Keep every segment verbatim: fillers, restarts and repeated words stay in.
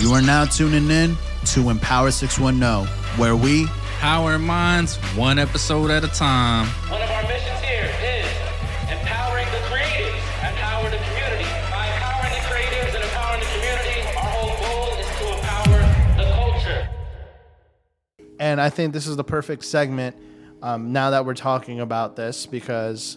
You are now tuning in to Empower six one zero, where we power minds one episode at a time. One of our missions here is empowering the creatives, empower the community. By empowering the creatives and empowering the community, our whole goal is to empower the culture. And I think this is the perfect segment um, now that we're talking about this, because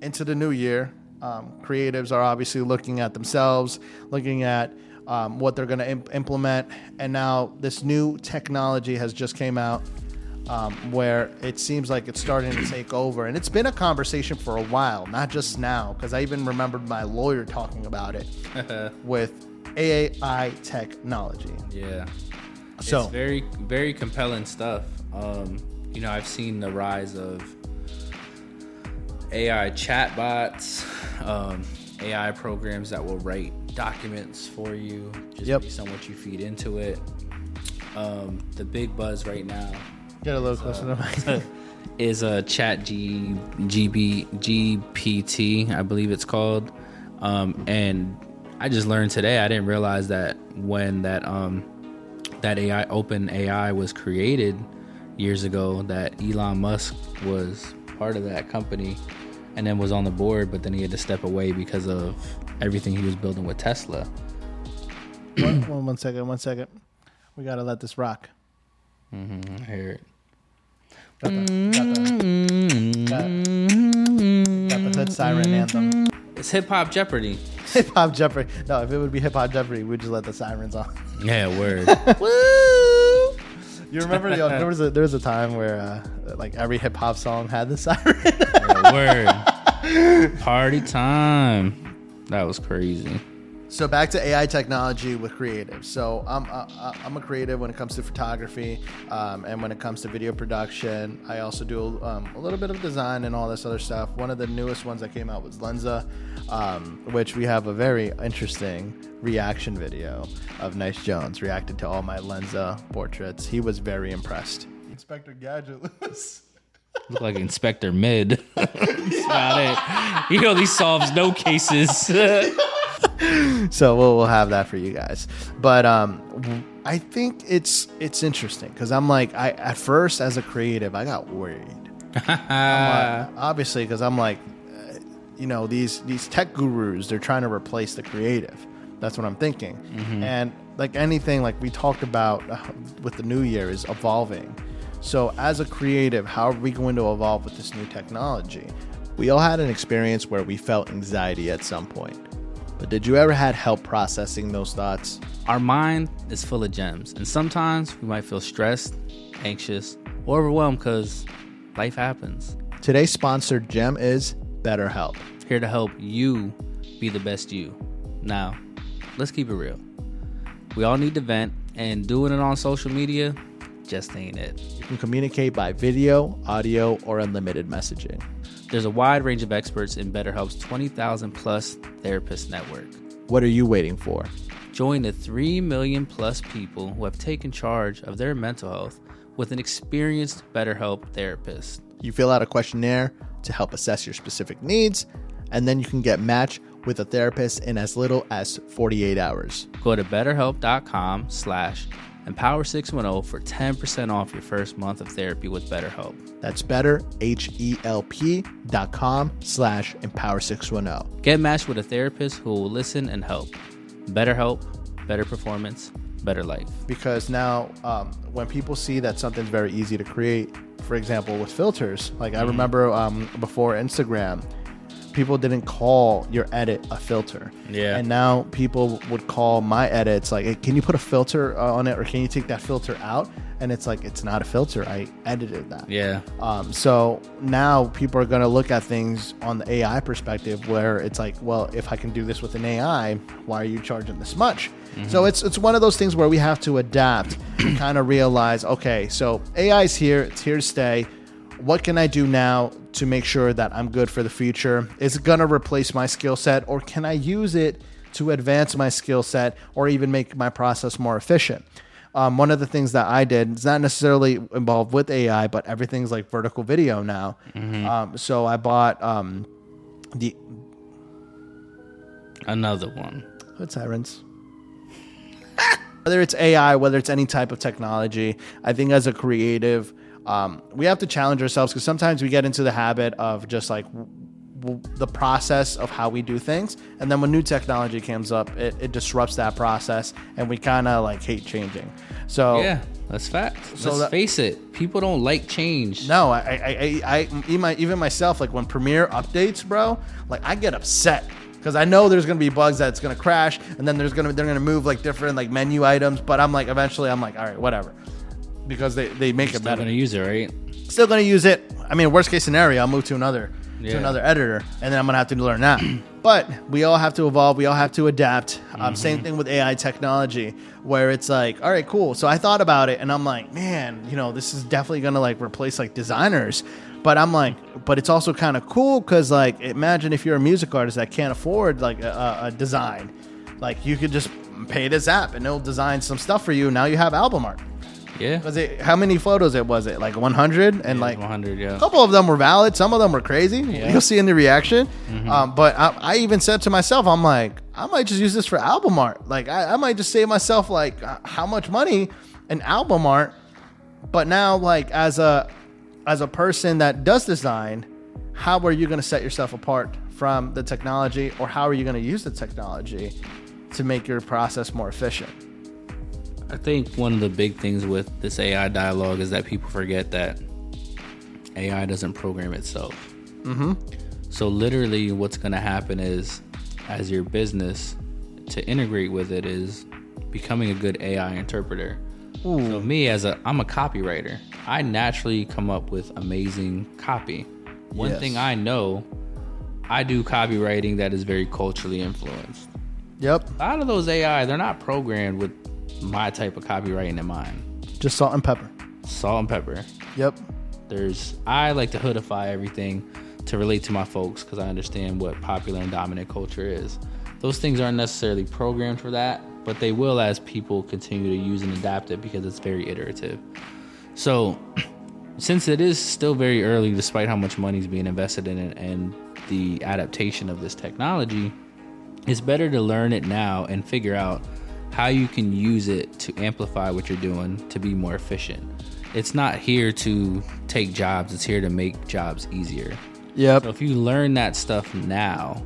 into the new year, um, creatives are obviously looking at themselves, looking at Um, what they're going to imp- implement. And now this new technology has just came out um, where it seems like it's starting to take over. And it's been a conversation for a while, not just now, because I even remembered my lawyer talking about it with A I technology. Yeah. So it's very, very compelling stuff. Um, you know, I've seen the rise of A I chatbots, um, A I programs that will write documents for you, just yep. based on what you feed into it. Um, the big buzz right now. Get a little is, closer uh, to my is a Chat G, GB, G P T, I believe it's called. Um, and I just learned today. I didn't realize that when that um, that A I OpenAI was created years ago, that Elon Musk was part of that company and then was on the board, but then he had to step away because of everything he was building with Tesla. one, one, one second, one second. We gotta let this rock. Mm-hmm, I hear it. Got the, got the, got, got the hood siren anthem. It's Hip Hop Jeopardy. Hip Hop Jeopardy. No, if it would be Hip Hop Jeopardy, we'd just let the sirens on. Yeah, word. Woo! You remember the, there was a there was a time where uh, like every hip hop song had the siren. Yeah, word. Party time. That was crazy. So back to A I technology with creatives. So I'm uh, I'm a creative when it comes to photography, um, and when it comes to video production. I also do um, a little bit of design and all this other stuff. One of the newest ones that came out was Lenza, um, which we have a very interesting reaction video of Nice Jones reacted to all my Lenza portraits. He was very impressed. Inspector Gadget was... Look like Inspector Mid. That's about it. He only solves no cases. So we'll we'll have that for you guys. But um, I think it's it's interesting because I'm like I at first as a creative I got worried. I'm like, obviously, because I'm like, you know, these these tech gurus, they're trying to replace the creative. That's what I'm thinking. Mm-hmm. And like anything, like we talked about with the new year, is evolving. So as a creative, how are we going to evolve with this new technology? We all had an experience where we felt anxiety at some point. But did you ever had help processing those thoughts? Our mind is full of gems. And sometimes we might feel stressed, anxious, or overwhelmed because life happens. Today's sponsored gem is BetterHelp. Here to help you be the best you. Now, let's keep it real. We all need to vent, and doing it on social media just ain't it. You can communicate by video, audio, or unlimited messaging. There's a wide range of experts in BetterHelp's twenty thousand plus therapist network. What are you waiting for? Join the three million plus people who have taken charge of their mental health with an experienced BetterHelp therapist. You fill out a questionnaire to help assess your specific needs, and then you can get matched with a therapist in as little as forty-eight hours. Go to betterhelp.com slash Empower six one zero for ten percent off your first month of therapy with BetterHelp. That's better, H E L P dot com slash Empower six one zero. Get matched with a therapist who will listen and help. BetterHelp, better performance, better life. Because now um, when people see that something's very easy to create, for example, with filters, like I remember um, before Instagram, people didn't call your edit a filter. Yeah. And now people would call my edits like, hey, can you put a filter on it, or can you take that filter out? And it's like, it's not a filter. I edited that. Yeah. Um, so now people are going to look at things on the A I perspective where it's like, well, if I can do this with an A I, why are you charging this much? Mm-hmm. So it's it's one of those things where we have to adapt and kind of realize, okay, so A I is here. It's here to stay. What can I do now to make sure that I'm good for the future? Is it going to replace my skill set, or can I use it to advance my skill set or even make my process more efficient? Um, one of the things that I did, it's not necessarily involved with A I, but everything's like vertical video now. Mm-hmm. Um, so I bought um, the... Another one. Hood sirens. Whether it's A I, whether it's any type of technology, I think as a creative, um, we have to challenge ourselves, because sometimes we get into the habit of just like w- w- the process of how we do things. And then when new technology comes up, it, it disrupts that process, and we kind of like hate changing. So yeah, that's fact. So Let's that, face it. People don't like change. No, I, I, I, I, even myself, like when Premiere updates, bro, like I get upset. Because I know there's going to be bugs that's going to crash, and then there's going to they're going to move like different like menu items. But I'm like, eventually, I'm like, all right, whatever, because they, they make You're it still better. Still going to use it, right? Still going to use it. I mean, worst case scenario, I'll move to another yeah. to another editor, and then I'm going to have to learn that. But we all have to evolve. We all have to adapt. Mm-hmm. Um, same thing with A I technology, where it's like, all right, cool. So I thought about it, and I'm like, man, you know, this is definitely going to like replace like designers. But I'm like, but it's also kind of cool, because like, imagine if you're a music artist that can't afford like a, a design, like you could just pay this app and it'll design some stuff for you. Now you have album art. Yeah. Was it, how many photos it was it like one hundred and yeah, like one hundred? Yeah. A couple of them were valid. Some of them were crazy. Yeah. You'll see in the reaction. Mm-hmm. Um, but I, I even said to myself, I'm like, I might just use this for album art. Like I, I might just save myself like uh, how much money in album art. But now like as a, As a person that does design, how are you going to set yourself apart from the technology, or how are you going to use the technology to make your process more efficient? I think one of the big things with this A I dialogue is that people forget that A I doesn't program itself. Mm-hmm. So literally what's going to happen is, as your business to integrate with it, is becoming a good A I interpreter. Ooh. So me as a, I'm a copywriter. I naturally come up with amazing copy. One yes. thing I know, I do copywriting that is very culturally influenced. Yep. A lot of those A I, they're not programmed with my type of copywriting in mind. Just salt and pepper. Salt and pepper. Yep. There's, I like to hoodify everything to relate to my folks, because I understand what popular and dominant culture is. Those things aren't necessarily programmed for that, but they will as people continue to use and adapt it, because it's very iterative. So since it is still very early, despite how much money is being invested in it and the adaptation of this technology, it's better to learn it now and figure out how you can use it to amplify what you're doing to be more efficient. It's not here to take jobs. It's here to make jobs easier. Yep. So if you learn that stuff now,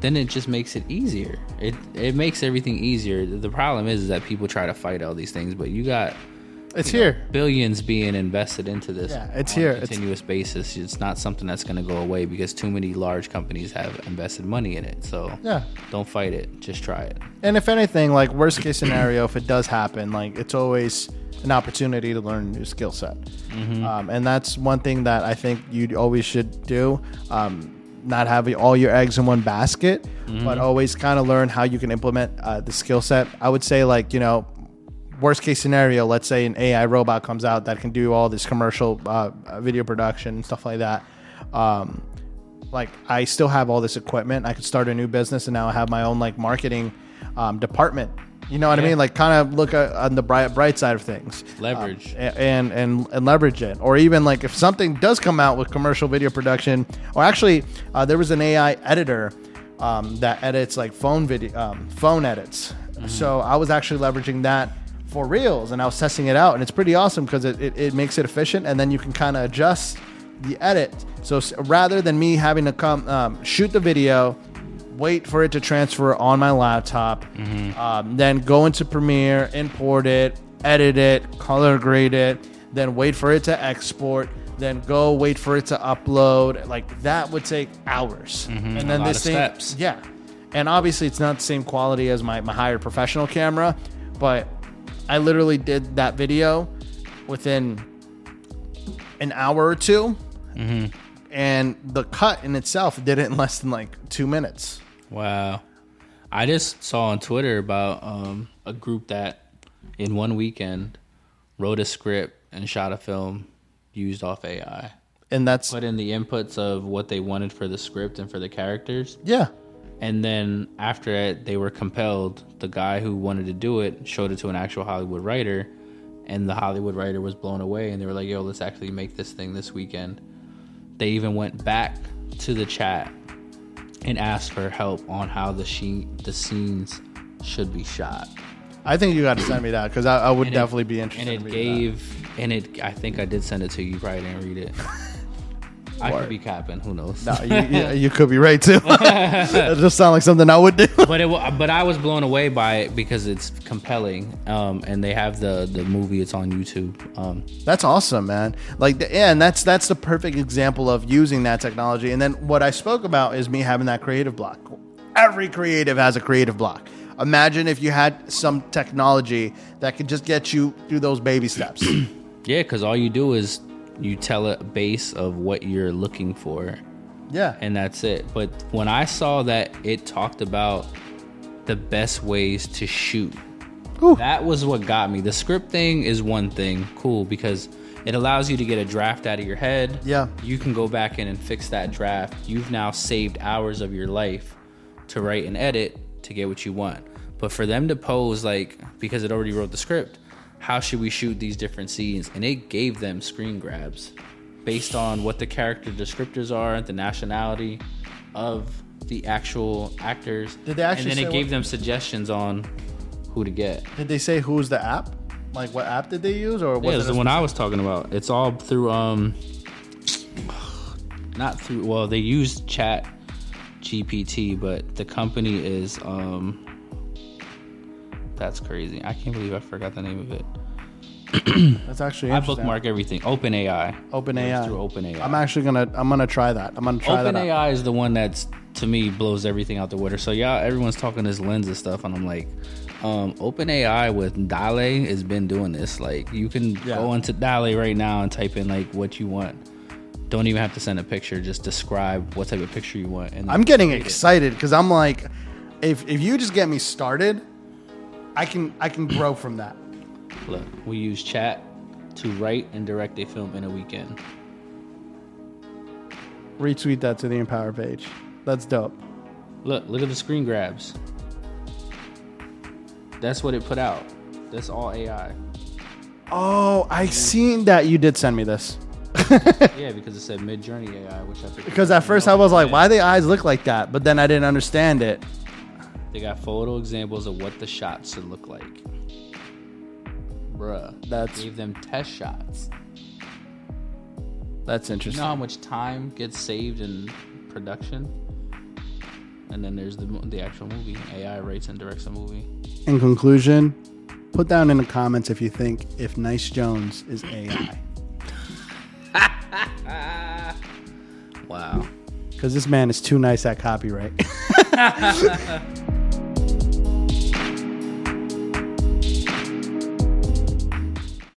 then it just makes it easier. It it makes everything easier. The problem is, is that people try to fight all these things, but you got... It's you know, here. Billions being invested into this. Yeah, it's on here. A continuous it's... basis. It's not something that's going to go away, because too many large companies have invested money in it. So yeah, don't fight it. Just try it. And if anything, like worst case scenario, if it does happen, like it's always an opportunity to learn a new skill set. Mm-hmm. Um, and that's one thing that I think you always should do. Um, not have all your eggs in one basket, mm-hmm. but always kind of learn how you can implement uh, the skill set. I would say like, you know, worst case scenario, let's say an A I robot comes out that can do all this commercial uh, video production and stuff like that. Um, like I still have all this equipment. I could start a new business, and now I have my own like marketing um, department. You know what yeah. I mean? Like kind of look at, on the bright, bright side of things. Leverage. Uh, and, and, and leverage it. Or even like if something does come out with commercial video production, or actually uh, there was an A I editor um, that edits like phone video, um, phone edits. Mm-hmm. So I was actually leveraging that for reels, and I was testing it out, and it's pretty awesome, because it, it, it makes it efficient, and then you can kind of adjust the edit. So rather than me having to come um, shoot the video, wait for it to transfer on my laptop, mm-hmm. um, then go into Premiere, import it, edit it, color grade it, then wait for it to export, then go wait for it to upload, like that would take hours. Mm-hmm. And then this thing, steps. Yeah. And obviously it's not the same quality as my, my higher professional camera, but I literally did that video within an hour or two, mm-hmm. and the cut in itself did it in less than like two minutes. Wow. I just saw on Twitter about um, a group that in one weekend wrote a script and shot a film used off A I. And that's... Put in the inputs of what they wanted for the script and for the characters. Yeah. And then after that, they were compelled. The guy who wanted to do it showed it to an actual Hollywood writer, and the Hollywood writer was blown away, and they were like, yo, let's actually make this thing this weekend. They even went back to the chat and asked for help on how the she- the scenes should be shot. I think you got to send me that because I, I would it, definitely be interested. And it in gave, that. and it. I think I did send it to you. You probably didn't read it. I could be capping. Who knows? No, you, yeah, you could be right too. It just sounds like something I would do. But it, but I was blown away by it because it's compelling. Um, and they have the the movie. It's on YouTube. Um, that's awesome, man. Like, the, yeah, and that's that's the perfect example of using that technology. And then what I spoke about is me having that creative block. Every creative has a creative block. Imagine if you had some technology that could just get you through those baby steps. Yeah, because all you do is. You tell a base of what you're looking for. Yeah. And that's it. But when I saw that it talked about the best ways to shoot, ooh, that was what got me. The script thing is one thing. Cool. Because it allows you to get a draft out of your head. Yeah. You can go back in and fix that draft. You've now saved hours of your life to write and edit to get what you want. But for them to pose like, because it already wrote the script, how should we shoot these different scenes? And it gave them screen grabs based on what the character descriptors are, the nationality of the actual actors. Did they actually? And then it gave what, them suggestions on who to get. Did they say who's the app? Like what app did they use? Or was yeah, it the one I was talking about? It's all through um, not through. Well, they used Chat G P T, but the company is um. That's crazy. I can't believe I forgot the name of it. That's actually interesting. I bookmark everything. OpenAI. OpenAI. Through OpenAI. I'm actually gonna. I'm gonna try that. I'm gonna try Open that. OpenAI is the one that's to me blows everything out the water. So yeah, everyone's talking this Lenza stuff, and I'm like, um, OpenAI with DALL-E has been doing this. Like you can yeah. go into DALL-E right now and type in like what you want. Don't even have to send a picture. Just describe what type of picture you want. And I'm getting excited because I'm like, if if you just get me started. I can I can grow from that. Look, we use chat to write and direct a film in a weekend. Retweet that to the Empower page. That's dope. Look, look at the screen grabs. That's what it put out. That's all A I. Oh, I yeah. seen that. You did send me this. Yeah, because it said Midjourney A I, which I figured. Because at first I was like, why the eyes look like that? But then I didn't understand it. They got photo examples of what the shots should look like. Bruh. That's gave them test shots. That's interesting. You know how much time gets saved in production? And then there's the the actual movie. A I writes and directs a movie. In conclusion, put down in the comments if you think if Nice Jones is A I. Wow. Because this man is too nice at copyright.